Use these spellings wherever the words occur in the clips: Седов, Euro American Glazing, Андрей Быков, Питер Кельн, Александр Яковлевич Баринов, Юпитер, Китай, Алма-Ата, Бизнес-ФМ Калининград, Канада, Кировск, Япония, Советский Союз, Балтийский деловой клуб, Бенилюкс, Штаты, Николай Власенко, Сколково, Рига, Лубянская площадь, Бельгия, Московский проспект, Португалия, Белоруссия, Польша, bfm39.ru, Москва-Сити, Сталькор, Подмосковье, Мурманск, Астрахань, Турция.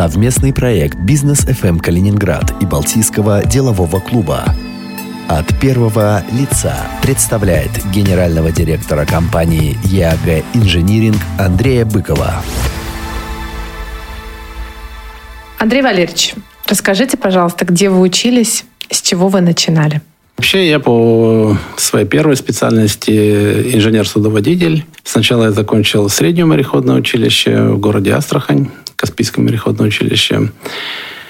совместный проект «Бизнес-ФМ Калининград» и Балтийского делового клуба. От первого лица представляет генерального директора компании «Яга Инжиниринг» Андрея Быкова. Андрей Валерьевич, расскажите, пожалуйста, где вы учились, с чего вы начинали? Вообще, я по своей первой специальности инженер-судоводитель. Сначала я закончил среднее мореходное училище в городе Астрахань, Каспийское мореходное училище.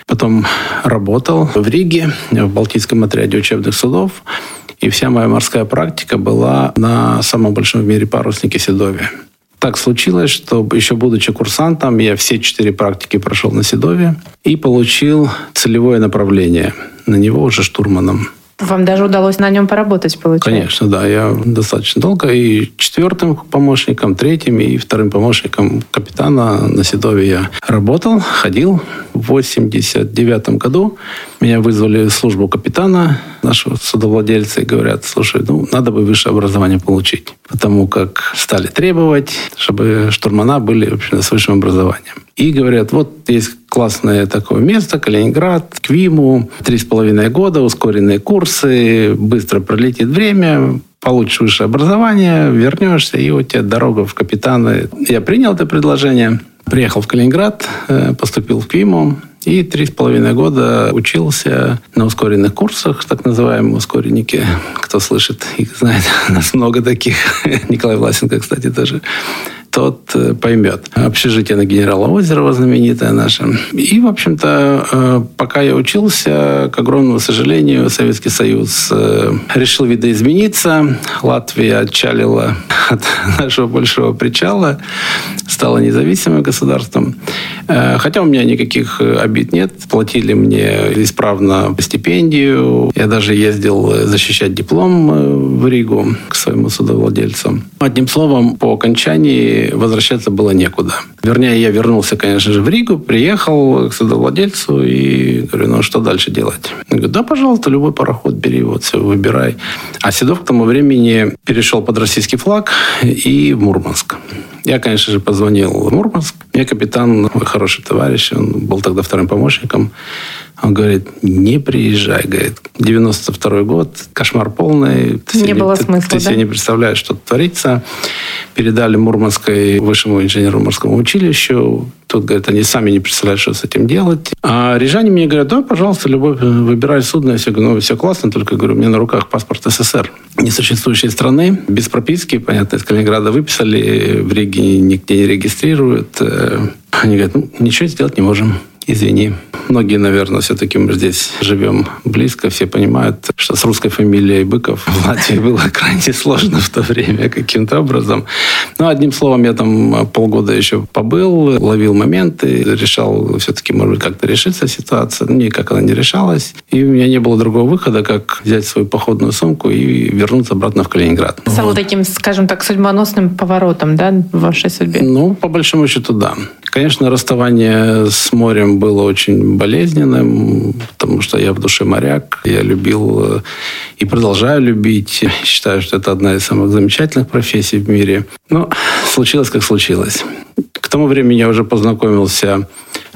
Потом работал в Риге, в Балтийском отряде учебных судов. И вся моя морская практика была на самом большом в мире паруснике Седове. Так случилось, что еще будучи курсантом, я все 4 практики прошел на Седове и получил целевое направление. На него уже штурманом. Вам даже удалось на нем поработать, получается? Конечно, да. Я достаточно долго и 4-м помощником, 3-м и 2-м помощником капитана на Седове я работал, ходил. В 89-м году меня вызвали в службу капитана, нашего судовладельца, и говорят: слушай, надо бы высшее образование получить. Потому как стали требовать, чтобы штурмана были вообще с высшим образованием. И говорят, вот есть классное такое место, Калининград, КВИМУ, 3,5 года, ускоренные курсы, быстро пролетит время, получишь высшее образование, вернешься, и у тебя дорога в капитаны. Я принял это предложение, приехал в Калининград, поступил в КВИМУ, и 3,5 года учился на ускоренных курсах, так называемые ускоренники. Кто слышит и знает, у нас много таких. Николай Власенко, кстати, тоже. Тот поймет. Общежитие на генерала Озерова, знаменитое наше. И, в общем-то, пока я учился, к огромному сожалению, Советский Союз решил видоизмениться. Латвия отчалила от нашего большого причала, стала независимым государством. Хотя у меня никаких обид нет. Платили мне исправно стипендию. Я даже ездил защищать диплом в Ригу к своему судовладельцу. Одним словом, по окончании возвращаться было некуда. Вернее, я вернулся, конечно же, в Ригу, приехал к судовладельцу и говорю, что дальше делать? Он говорит, да, пожалуйста, любой пароход бери, все, выбирай. А Седов к тому времени перешел под российский флаг и в Мурманск. Я, конечно же, позвонил в Мурманск. Мне капитан, мой хороший товарищ, он был тогда 2-м помощником, он говорит, не приезжай, говорит, 92-й год, кошмар полный. Не было смысла, да? Ты себе не представляешь, что творится. Передали Мурманской высшему инженерно-морскому училищу. Тут, говорит, они сами не представляют, что с этим делать. А рижане мне говорят, да, пожалуйста, любой, выбирай судно. Я все говорю, все классно, только, говорю, у меня на руках паспорт СССР. Несуществующей страны, без прописки, понятно, из Калининграда выписали, в Риге нигде не регистрируют. Они говорят, ничего сделать не можем. Извини. Многие, наверное, все-таки мы здесь живем близко. Все понимают, что с русской фамилией Быков в Латвии было крайне сложно в то время каким-то образом. Но, одним словом, я там полгода еще побыл, ловил моменты, решал все-таки, может быть, как-то решится ситуация. Никак она не решалась. И у меня не было другого выхода, как взять свою походную сумку и вернуться обратно в Калининград. С таким, скажем так, судьбоносным поворотом, да, в вашей судьбе? По большому счету, да. Конечно, расставание с морем было очень болезненным, потому что я в душе моряк. Я любил и продолжаю любить. Считаю, что это одна из самых замечательных профессий в мире. Но случилось, как случилось. К тому времени я уже познакомился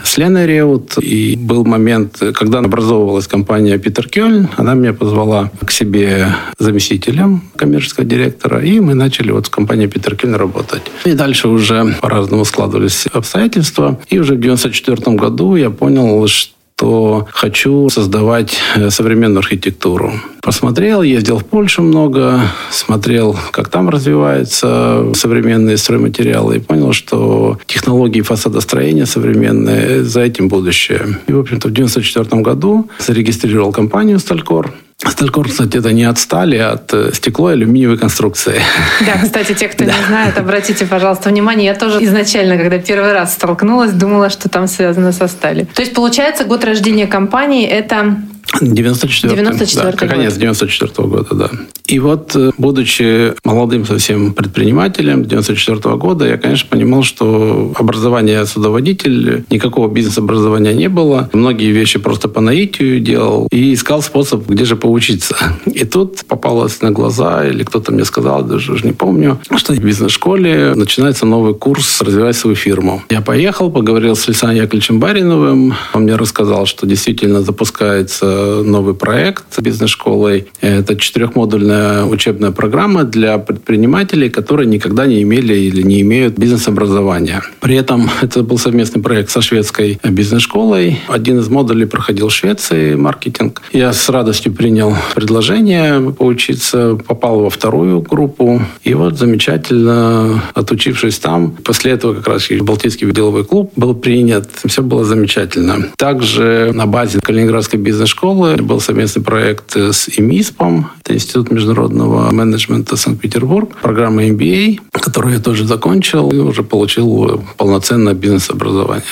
с Леной Реут. И был момент, когда образовывалась компания «Питер Кельн». Она меня позвала к себе заместителем коммерческого директора. И мы начали в компании «Питер Кельн» работать. И дальше уже по-разному складывались обстоятельства. И уже в 1994 году я понял, что хочу создавать современную архитектуру. Посмотрел, ездил в Польшу много, смотрел, как там развиваются современные стройматериалы, и понял, что технологии фасадостроения современные, за этим будущее. И, в общем-то, в 1994 году зарегистрировал компанию «Сталькор». Сталькор, кстати, это не отстали от стекло- и алюминиевой конструкции. Да, кстати, те, кто не знает, обратите, пожалуйста, внимание. Я тоже изначально, когда первый раз столкнулась, думала, что там связано со сталью. То есть, получается, год рождения компании – это... Конец 94 года, да. И вот, будучи молодым совсем предпринимателем 94 года, я, конечно, понимал, что образование судоводитель, никакого бизнес-образования не было. Многие вещи просто по наитию делал и искал способ, где же поучиться. И тут попалось на глаза, или кто-то мне сказал, даже уже не помню, что в бизнес-школе начинается новый курс «Развивай свою фирму». Я поехал, поговорил с Александром Яковлевичем Бариновым. Он мне рассказал, что действительно запускается новый проект бизнес-школой. Это 4-модульная учебная программа для предпринимателей, которые никогда не имели или не имеют бизнес-образования. При этом это был совместный проект со шведской бизнес-школой. Один из модулей проходил в Швеции, маркетинг. Я с радостью принял предложение поучиться, попал во вторую группу. И вот замечательно, отучившись там, после этого как раз Балтийский деловой клуб был принят. Все было замечательно. Также на базе Калининградской бизнес-школы был совместный проект с ИМИСПом, это Институт международного менеджмента Санкт-Петербург, программа MBA, которую я тоже закончил и уже получил полноценное бизнес-образование.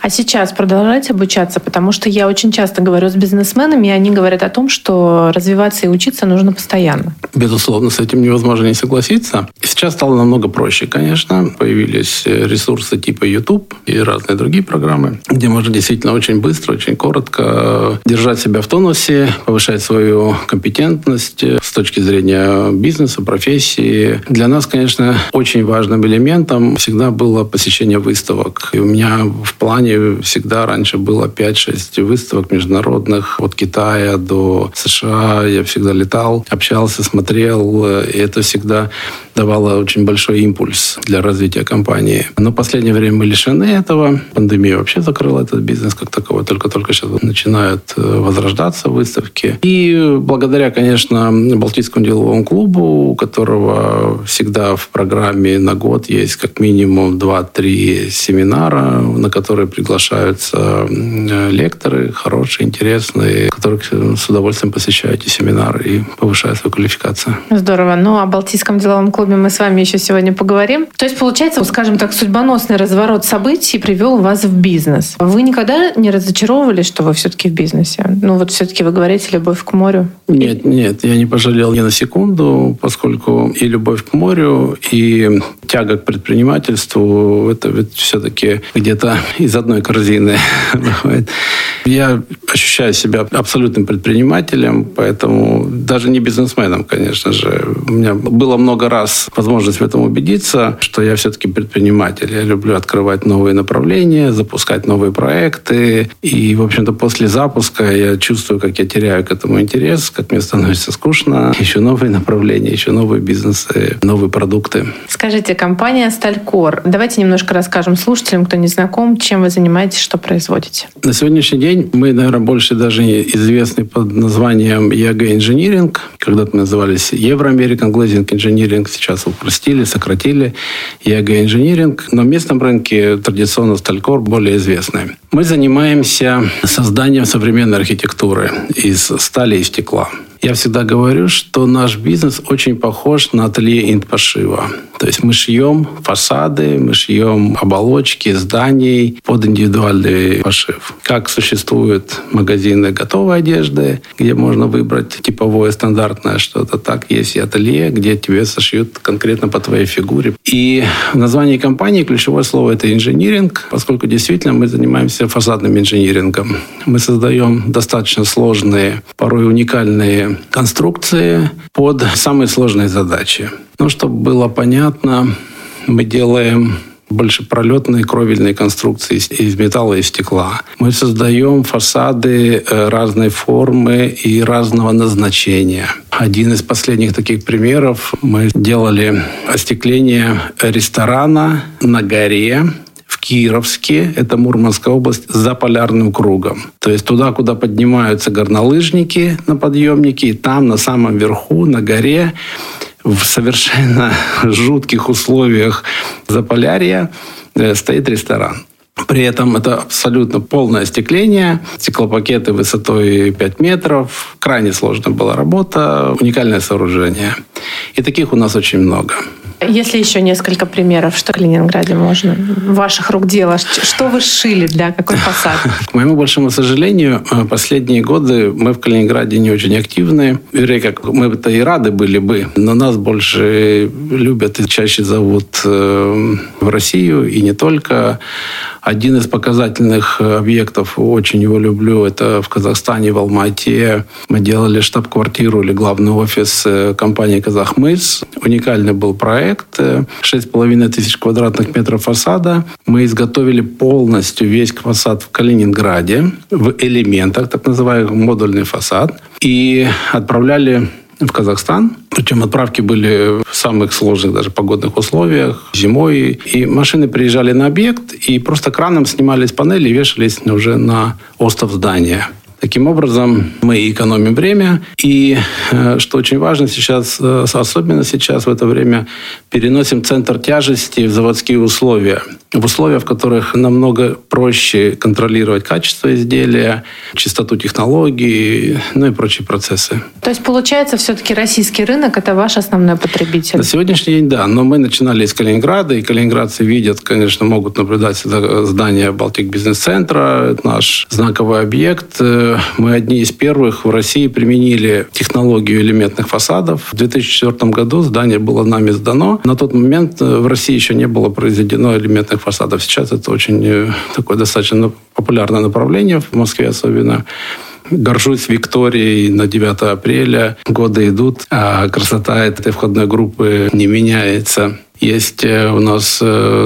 А сейчас продолжать обучаться? Потому что я очень часто говорю с бизнесменами, и они говорят о том, что развиваться и учиться нужно постоянно. Безусловно, с этим невозможно не согласиться. Сейчас стало намного проще, конечно. Появились ресурсы типа YouTube и разные другие программы, где можно действительно очень быстро, очень коротко держать себя в тонусе, повышать свою компетентность с точки зрения бизнеса, профессии. Для нас, конечно, очень важным элементом всегда было посещение выставок. И у меня в плане всегда раньше было 5-6 выставок международных, от Китая до США. Я всегда летал, общался, смотрел, и это всегда давало очень большой импульс для развития компании. Но в последнее время мы лишены этого. Пандемия вообще закрыла этот бизнес как таковой. Только сейчас начинают возрождаться выставки. И благодаря, конечно, Балтийскому деловому клубу, у которого всегда в программе на год есть как минимум 2-3 семинара, на которые приглашаются лекторы, хорошие, интересные, которые с удовольствием посещают эти семинары и повышают свою квалификацию. Здорово. Ну, о Балтийском деловом клубе мы с вами еще сегодня поговорим. То есть, получается, скажем так, судьбоносный разворот событий привел вас в бизнес. Вы никогда не разочаровывались, что вы все-таки в бизнесе? Ну, вот все-таки вы говорите «любовь к морю». Нет, я не пожалел ни на секунду, поскольку и любовь к морю, и тяга к предпринимательству – это ведь все-таки где-то из одной корзины бывает. Я ощущаю себя абсолютным предпринимателем, поэтому даже не бизнесменом, конечно же. У меня было много раз возможность в этом убедиться, что я все-таки предприниматель. Я люблю открывать новые направления, запускать новые проекты. И, в общем-то, после запуска я чувствую, как я теряю к этому интерес, как мне становится скучно. Еще новые направления, еще новые бизнесы, новые продукты. Скажите, компания «Сталькор». Давайте немножко расскажем слушателям, кто не знаком, чем вы занимаетесь, что производите. На сегодняшний день мы, наверное, больше даже известны под названием «Яга Инжиниринг». Когда-то мы назывались «Euro American Glazing Engineering». Сейчас упростили, сократили «Яга Инжиниринг». Но в местном рынке традиционно «Сталькор» более известны. Мы занимаемся созданием современной архитектуры из стали и стекла. Я всегда говорю, что наш бизнес очень похож на ателье инт-пошива. То есть мы шьем фасады, мы шьем оболочки зданий под индивидуальный пошив. Как существуют магазины готовой одежды, где можно выбрать типовое, стандартное что-то, так есть и ателье, где тебе сошьют конкретно по твоей фигуре. И в названии компании ключевое слово – это инжиниринг, поскольку действительно мы занимаемся фасадным инжинирингом. Мы создаем достаточно сложные, порой уникальные конструкции под самые сложные задачи. Но чтобы было понятно, мы делаем большепролетные кровельные конструкции из металла и стекла. Мы создаем фасады разной формы и разного назначения. Один из последних таких примеров – мы делали остекление ресторана на горе в Кировске, это Мурманская область, за полярным кругом. То есть туда, куда поднимаются горнолыжники на подъемнике, и там, на самом верху, на горе, в совершенно жутких условиях Заполярья, стоит ресторан. При этом это абсолютно полное остекление, стеклопакеты высотой 5 метров, крайне сложная была работа, уникальное сооружение. И таких у нас очень много. Если еще несколько примеров, что в Калининграде можно? Ваших рук дело. Что вы шили для какой посадки? К моему большому сожалению, последние годы мы в Калининграде не очень активны. Вернее, как мы-то и рады были бы, но нас больше любят и чаще зовут в Россию, и не только. Один из показательных объектов, очень его люблю, это в Казахстане, в Алма-Ате. Мы делали штаб-квартиру или главный офис компании «Казахмыс». Уникальный был проект. 6,5 тысяч квадратных метров фасада. Мы изготовили полностью весь фасад в Калининграде, в элементах, так называемый модульный фасад. И отправляли в Казахстан. Причем отправки были в самых сложных даже погодных условиях, зимой. И машины приезжали на объект, и просто краном снимались панели и вешались уже на остов здания. Таким образом, мы экономим время. И, что очень важно сейчас, особенно сейчас, в это время, переносим центр тяжести в заводские условия. В условия, в которых намного проще контролировать качество изделия, чистоту технологий, ну и прочие процессы. То есть, получается, все-таки российский рынок – это ваш основной потребитель? На сегодняшний день, да. Но мы начинали из Калининграда, и калининградцы видят, конечно, могут наблюдать здание Балтик-бизнес-центра, наш знаковый объект. Мы одни из первых в России применили технологию элементных фасадов. В 2004 году здание было нами сдано. На тот момент в России еще не было произведено элементных фасадов. Сейчас это очень такое достаточно популярное направление, в Москве особенно. Горжусь Викторией на 9 апреля. Годы идут, а красота этой входной группы не меняется. Есть у нас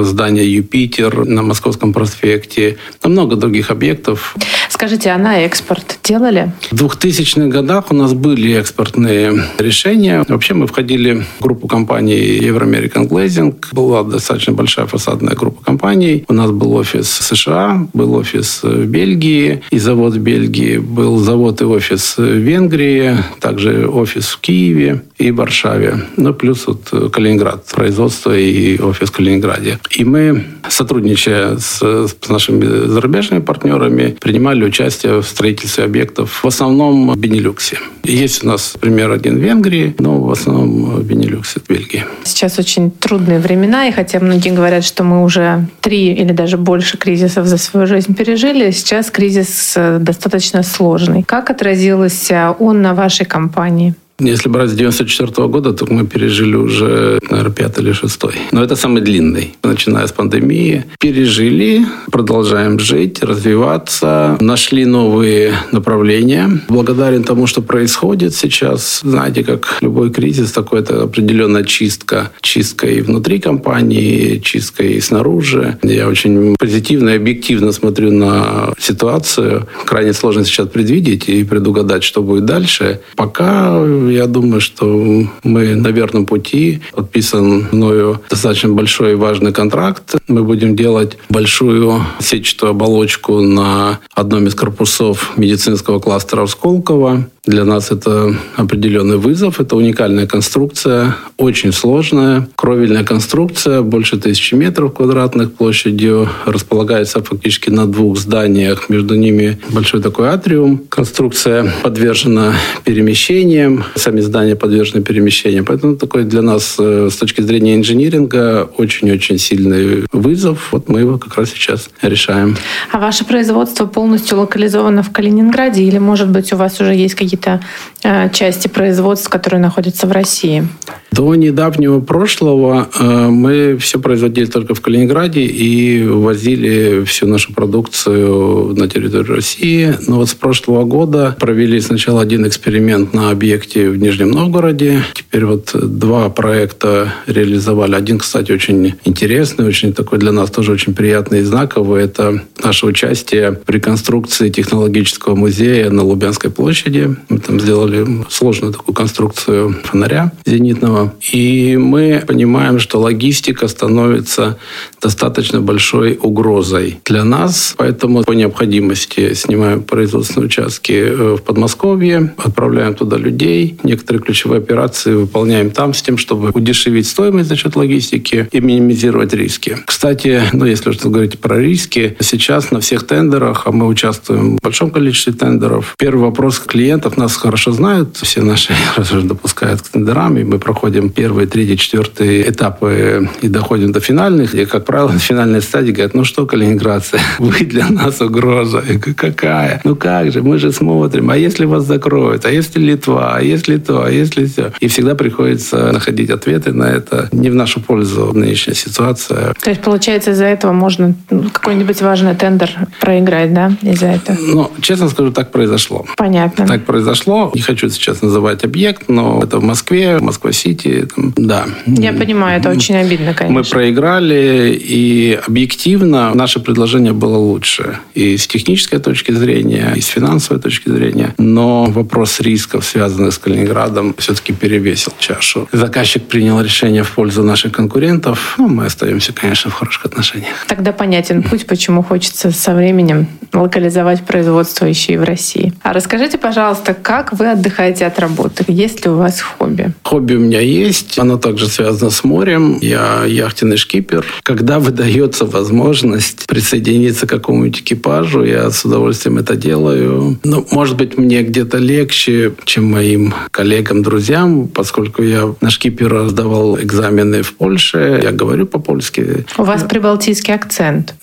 здание «Юпитер» на Московском проспекте. Там много других объектов. Скажите, а на экспорт делали? В 2000-х годах у нас были экспортные решения. Вообще мы входили в группу компаний Euro American Glazing. Была достаточно большая фасадная группа компаний. У нас был офис в США, был офис в Бельгии и завод в Бельгии. Был завод и офис в Венгрии, также офис в Киеве и в Варшаве. Ну, плюс вот Калининград, производство и офис в Калининграде. И мы, сотрудничая с нашими зарубежными партнерами, принимали участие в строительстве объектов в основном в Бенилюксе. Есть у нас пример один в Венгрии, но в основном в Бенилюксе, в Бельгии. Сейчас очень трудные времена, и хотя многие говорят, что мы уже 3 или даже больше кризисов за свою жизнь пережили, сейчас кризис достаточно сложный. Как отразился он на вашей компании? Если брать с 1994 года, то мы пережили уже, наверное, 5-й или 6-й. Но это самый длинный, начиная с пандемии. Пережили, продолжаем жить, развиваться, нашли новые направления. Благодарен тому, что происходит сейчас. Знаете, как любой кризис, такой-то определенная чистка. Чистка и внутри компании, чистка и снаружи. Я очень позитивно и объективно смотрю на ситуацию. Крайне сложно сейчас предвидеть и предугадать, что будет дальше. Пока я думаю, что мы на верном пути. Подписан мною достаточно большой и важный контракт. Мы будем делать большую сетчатую оболочку на одном из корпусов медицинского кластера в Сколково. Для нас это определенный вызов. Это уникальная конструкция, очень сложная. Кровельная конструкция, больше 1000 метров квадратных площадью. Располагается фактически на 2 зданиях. Между ними большой такой атриум. Конструкция подвержена перемещениям. Сами здания подвержены перемещениям. Поэтому такой для нас, с точки зрения инжиниринга, очень-очень сильный вызов. Вот мы его как раз сейчас решаем. А ваше производство полностью локализовано в Калининграде? Или, может быть, у вас уже есть какие-то части производств, которые находятся в России? До недавнего прошлого мы все производили только в Калининграде и возили всю нашу продукцию на территорию России. Но вот с прошлого года провели сначала один эксперимент на объекте в Нижнем Новгороде. Теперь вот 2 проекта реализовали. Один, кстати, очень интересный, очень такой для нас тоже очень приятный и знаковый. Это наше участие в реконструкции технологического музея на Лубянской площади. Мы там сделали сложную такую конструкцию фонаря зенитного. И мы понимаем, что логистика становится достаточно большой угрозой для нас. Поэтому по необходимости снимаем производственные участки в Подмосковье, отправляем туда людей. Некоторые ключевые операции выполняем там с тем, чтобы удешевить стоимость за счет логистики и минимизировать риски. Кстати, если что говорить про риски, сейчас на всех тендерах, а мы участвуем в большом количестве тендеров, первый вопрос клиентов Народ нас хорошо знает, все наши допускают к тендерам, и мы проходим первые, третьи, четвертые этапы и доходим до финальных. И, как правило, на финальной стадии говорят: ну что, калининградцы, вы для нас угроза. Я говорю: какая? Ну как же, мы же смотрим, а если вас закроют, а если Литва, а если то, а если все. И всегда приходится находить ответы на это. Не в нашу пользу нынешняя ситуация. То есть, получается, из-за этого можно какой-нибудь важный тендер проиграть, да? Из-за этого? Ну, честно скажу, так произошло. Понятно. Так произошло. Не хочу сейчас называть объект, но это в Москве, Москва-Сити. Там, да. Я понимаю, это очень обидно, конечно. Мы проиграли, и объективно наше предложение было лучше. И с технической точки зрения, и с финансовой точки зрения. Но вопрос рисков, связанных с Калининградом, все-таки перевесил чашу. Заказчик принял решение в пользу наших конкурентов. Ну, мы остаемся, конечно, в хороших отношениях. Тогда понятен путь, почему хочется со временем локализовать производство еще и в России. А расскажите, пожалуйста, как вы отдыхаете от работы? Есть ли у вас хобби? Хобби у меня есть. Оно также связано с морем. Я яхтенный шкипер. Когда выдается возможность присоединиться к какому-нибудь экипажу, я с удовольствием это делаю. Ну, может быть, мне где-то легче, чем моим коллегам, друзьям, поскольку я на шкипера сдавал экзамены в Польше. Я говорю по-польски. У вас прибалтийский акцент.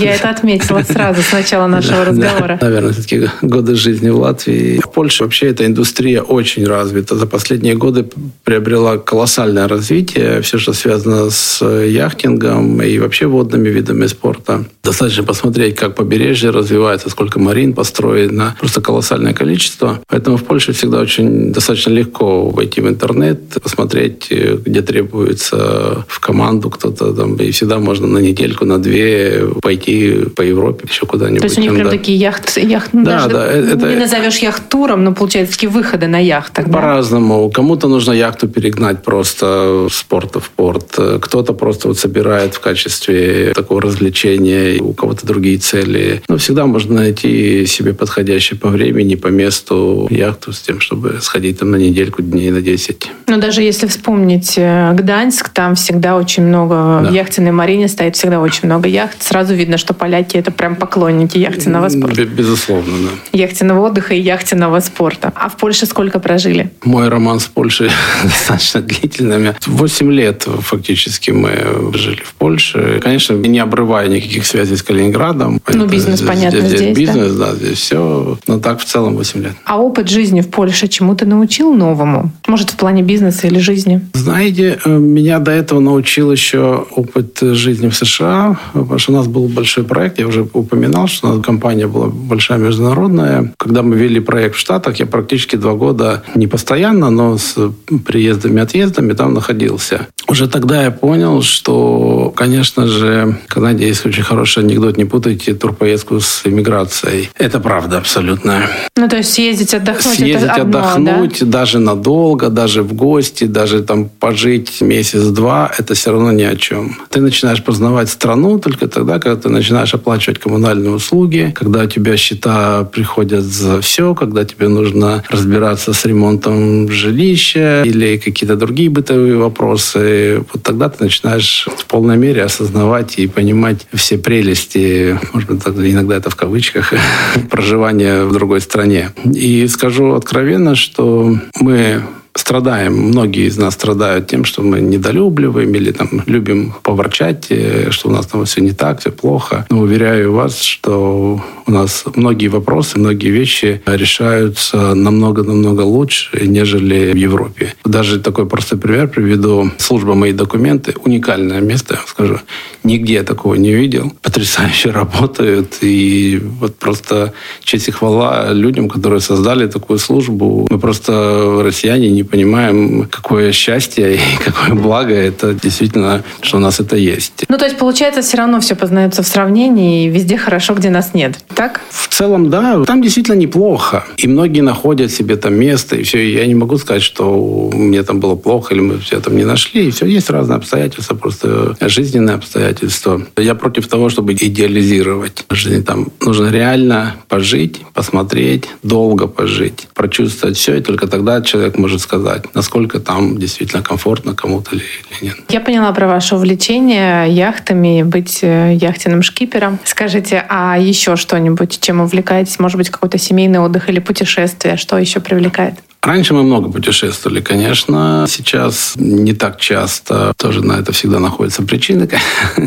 Я это отметила сразу с начала нашего разговора. Наверное, все-таки годы жизни в Латвии. В Польше вообще эта индустрия очень развита. За последние годы приобрела колоссальное развитие. Все, что связано с яхтингом и вообще водными видами спорта. Достаточно посмотреть, как побережье развивается, сколько марин построено. Просто колоссальное количество. Поэтому в Польше всегда очень достаточно легко войти в интернет, посмотреть, где требуется в команду кто-то там. И всегда можно на недельку, на две пойти по Европе, еще куда-нибудь. То есть у них прям такие яхты, да, даже не назовешь яхт-туром, но получается такие выходы на яхтах. По-разному. Да? Кому-то нужно яхту перегнать просто с порта в порт. Кто-то просто вот собирает в качестве такого развлечения, у кого-то другие цели. Но всегда можно найти себе подходящее по времени, по месту яхту с тем, чтобы сходить там на недельку, дней на 10. Но даже если вспомнить Гданьск, там всегда очень много, да, в яхтенной марине стоит всегда очень много яхт. Сразу видно, что поляки — это прям поклонники яхтенного спорта. Безусловно, да. Яхтенного отдыха и яхтенного спорта. А в Польше сколько прожили? Мой роман с Польшей достаточно длительный. 8 лет фактически мы жили в Польше. Конечно, не обрывая никаких связей с Калининградом. Ну, бизнес, понятно, здесь бизнес, да, здесь все. Но так в целом 8 лет. А опыт жизни в Польше чему-то научил новому? Может, в плане бизнеса или жизни? Знаете, меня до этого научил еще опыт жизни в США, потому что у нас был большой проект. Я уже упоминал, что у нас компания была большая международная. Когда мы вели проект в Штатах, я практически 2 года не постоянно, но с приездами и отъездами там находился. Уже тогда я понял, что, конечно же, в Канаде есть очень хороший анекдот: не путайте турпоездку с иммиграцией. Это правда абсолютно. Ну, то есть съездить отдохнуть, отдохнуть, да? Даже надолго, даже в гости, даже там пожить месяц-два, это все равно ни о чем. Ты начинаешь познавать страну только тогда, когда ты начинаешь оплачивать коммунальные услуги, когда у тебя счета приходят за все, когда тебе нужно разбираться с ремонтом жилища или какие-то другие бытовые вопросы. Вот тогда ты начинаешь в полной мере осознавать и понимать все прелести, может быть, иногда это в кавычках, проживания в другой стране. И скажу откровенно, что мы страдаем, многие из нас страдают тем, что мы недолюбливаем или там любим поворчать, что у нас там все не так, все плохо. Но уверяю вас, что у нас многие вопросы, многие вещи решаются намного-намного лучше, нежели в Европе. Даже такой простой пример приведу. Служба «Мои документы» – уникальное место, я вам скажу. Нигде я такого не видел. Потрясающе работают. И вот просто честь и хвала людям, которые создали такую службу. Мы просто, россияне, не понимаем, какое счастье и какое благо это действительно, что у нас это есть. Ну, то есть, получается, все равно все познается в сравнении, и везде хорошо, где нас нет. Так? В целом, да. Там действительно неплохо. И многие находят себе там место, и все. И я не могу сказать, что мне там было плохо, или мы все там не нашли. И все. Есть разные обстоятельства, просто жизненные обстоятельства. Я против того, чтобы идеализировать жизнь. Там нужно реально пожить, посмотреть, долго пожить, прочувствовать все, и только тогда человек может сказать: сказать, насколько там действительно комфортно кому-то или нет. Я поняла про ваше увлечение яхтами, быть яхтенным шкипером. Скажите, а еще что-нибудь, чем увлекаетесь? Может быть, какой-то семейный отдых или путешествие? Что еще привлекает? Раньше мы много путешествовали, конечно. Сейчас не так часто. Тоже на это всегда находятся причины,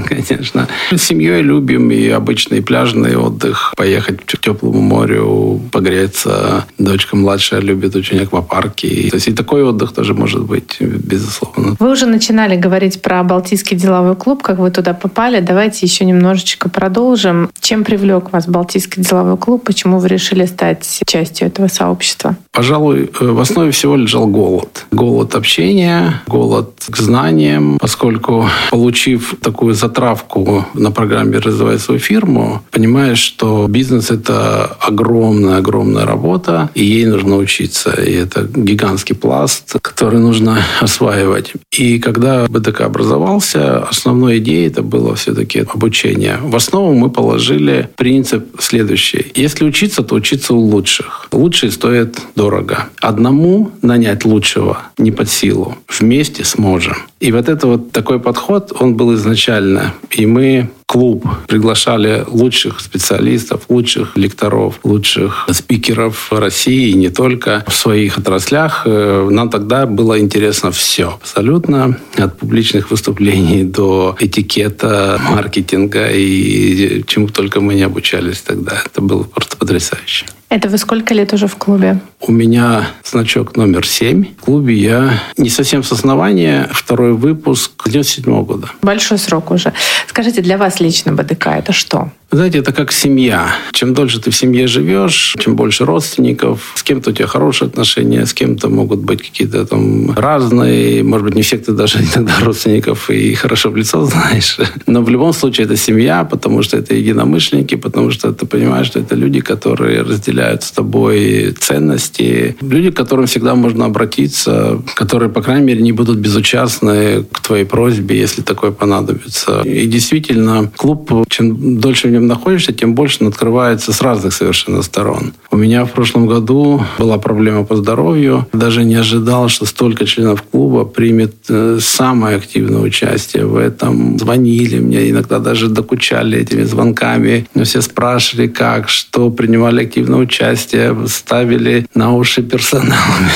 конечно. С семьей любим и обычный пляжный отдых. Поехать к теплому морю, погреться. Дочка младшая любит очень аквапарки. То есть и такой отдых тоже может быть, безусловно. Вы уже начинали говорить про Балтийский деловой клуб, как вы туда попали. Давайте еще немножечко продолжим. Чем привлек вас Балтийский деловой клуб? Почему вы решили стать частью этого сообщества? Пожалуй, в основе всего лежал голод. Голод общения, голод к знаниям. Поскольку, получив такую затравку на программе «Развивай свою фирму», понимаешь, что бизнес — это огромная-огромная работа, и ей нужно учиться. И это гигантский пласт, который нужно осваивать. И когда БДК образовался, основной идеей это было все-таки обучение. В основу мы положили принцип следующий. Если учиться, то учиться у лучших. Лучшие стоят дорого. Одному нанять лучшего не под силу. Вместе сможем. И вот такой подход, он был изначально. И мы, клуб, приглашали лучших специалистов, лучших лекторов, лучших спикеров России, и не только, в своих отраслях. Нам тогда было интересно все. Абсолютно. От публичных выступлений до этикета, маркетинга и чему только мы не обучались тогда. Это было просто потрясающе. Это вы сколько лет уже в клубе? У меня значок номер 7. В клубе я не совсем с основания. Второй выпуск с 97 года. Большой срок уже. Скажите, для вас лично БДК это что? Знаете, это как семья. Чем дольше ты в семье живешь, чем больше родственников, с кем-то у тебя хорошие отношения, с кем-то могут быть какие-то там разные, может быть, не всех ты даже иногда родственников и хорошо в лицо знаешь. Но в любом случае это семья, потому что это единомышленники, потому что ты понимаешь, что это люди, которые разделяют с тобой ценности, люди, к которым всегда можно обратиться, которые, по крайней мере, не будут безучастны к твоей просьбе, если такое понадобится. И действительно, клуб, чем дольше в нем находишься, тем больше он открывается с разных совершенно сторон. У меня в прошлом году была проблема по здоровью. Даже не ожидал, что столько членов клуба примет самое активное участие в этом. Звонили мне, иногда даже докучали этими звонками. Но все спрашивали, как, что, принимали активное участие, ставили на уши персоналами.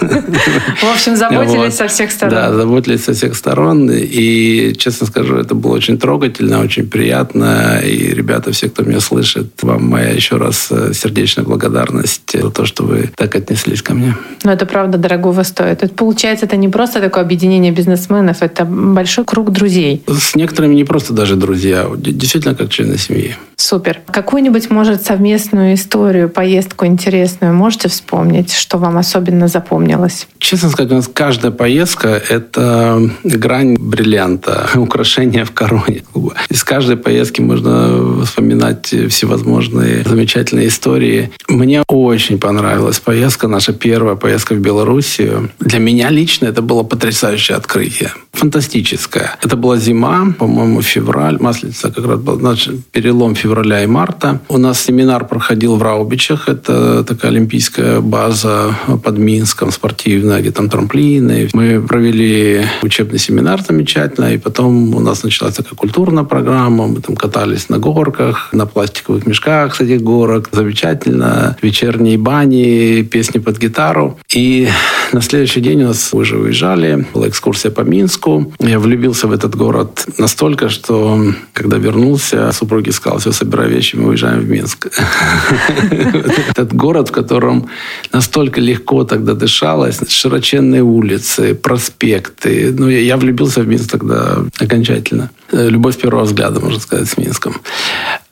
В общем, заботились со всех сторон. Да, заботились со всех сторон. И, честно скажу, это было очень трогательно, очень приятно. И, ребята, все, кто меня слышит, вам моя еще раз сердечная благодарность за то, что вы так отнеслись ко мне. Ну, это правда дорогого стоит. Это, получается, это не просто такое объединение бизнесменов, это большой круг друзей. С некоторыми не просто даже друзья, действительно как члены семьи. Супер. Какую-нибудь, может, совместную историю, поездку интересную можете вспомнить, что вам особенно запомнилось? Честно сказать, у нас каждая поездка – это грань бриллианта, украшение в короне. Из каждой поездки можно вспоминать всевозможные замечательные истории. Мне очень понравилась поездка, наша первая поездка в Белоруссию. Для меня лично это было потрясающее открытие, фантастическое. Это была зима, по-моему, февраль, масленица как раз была, значит, перелом февраля и марта. У нас семинар проходил в Раубичах, это такая олимпийская база под Минском, спортивная, где там трамплины. Мы провели учебный семинар замечательно, и потом у нас началась такая культурная программа, мы там катались на горках, на пластиковых мешках с этих горок, замечательно, вечерние бани, песни под гитару. И на следующий день у нас уже уезжали, была экскурсия по Минску. Я влюбился в этот город настолько, что когда вернулся, супруге сказал: все, собирай вещи, мы уезжаем в Минск. Этот город, в котором настолько легко тогда дышалось, широченные улицы, проспекты. Ну, я влюбился в Минск тогда окончательно. Любовь с первого взгляда, можно сказать, с Минском.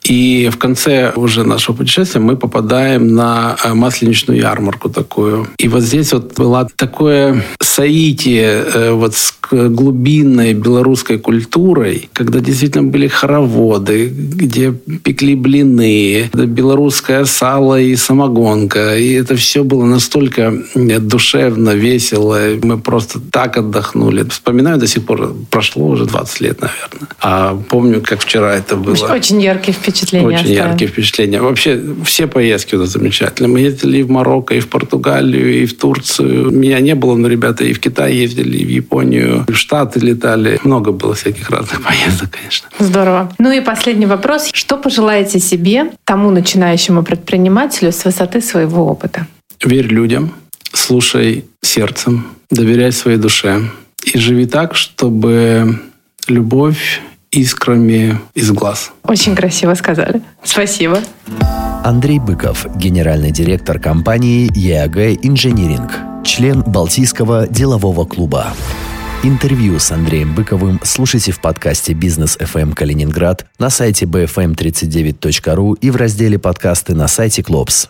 И в конце уже нашего путешествия мы попадаем на масленичную ярмарку такую. И вот здесь было такое соитие с глубинной белорусской культурой, когда действительно были хороводы, где пекли блины, белорусское сало и самогонка. И это все было настолько душевно, весело. Мы просто так отдохнули. Вспоминаю до сих пор, прошло уже 20 лет, наверное. А помню, как вчера это было. Очень яркие впечатления. впечатления яркие впечатления. Вообще все поездки замечательные. Мы ездили и в Марокко, и в Португалию, и в Турцию. Меня не было, но ребята и в Китай ездили, и в Японию, и в Штаты летали. Много было всяких разных поездок, конечно. Здорово. Ну и последний вопрос. Что пожелаете себе, тому начинающему предпринимателю с высоты своего опыта? Верь людям, слушай сердцем, доверяй своей душе. И живи так, чтобы любовь искрами из глаз. Очень красиво сказали. Спасибо. Андрей Быков, генеральный директор компании «Яга Инжиниринг», член Балтийского делового клуба. Интервью с Андреем Быковым слушайте в подкасте «Бизнес-ФМ Калининград», на сайте bfm39.ru и в разделе «Подкасты» на сайте «Клопс».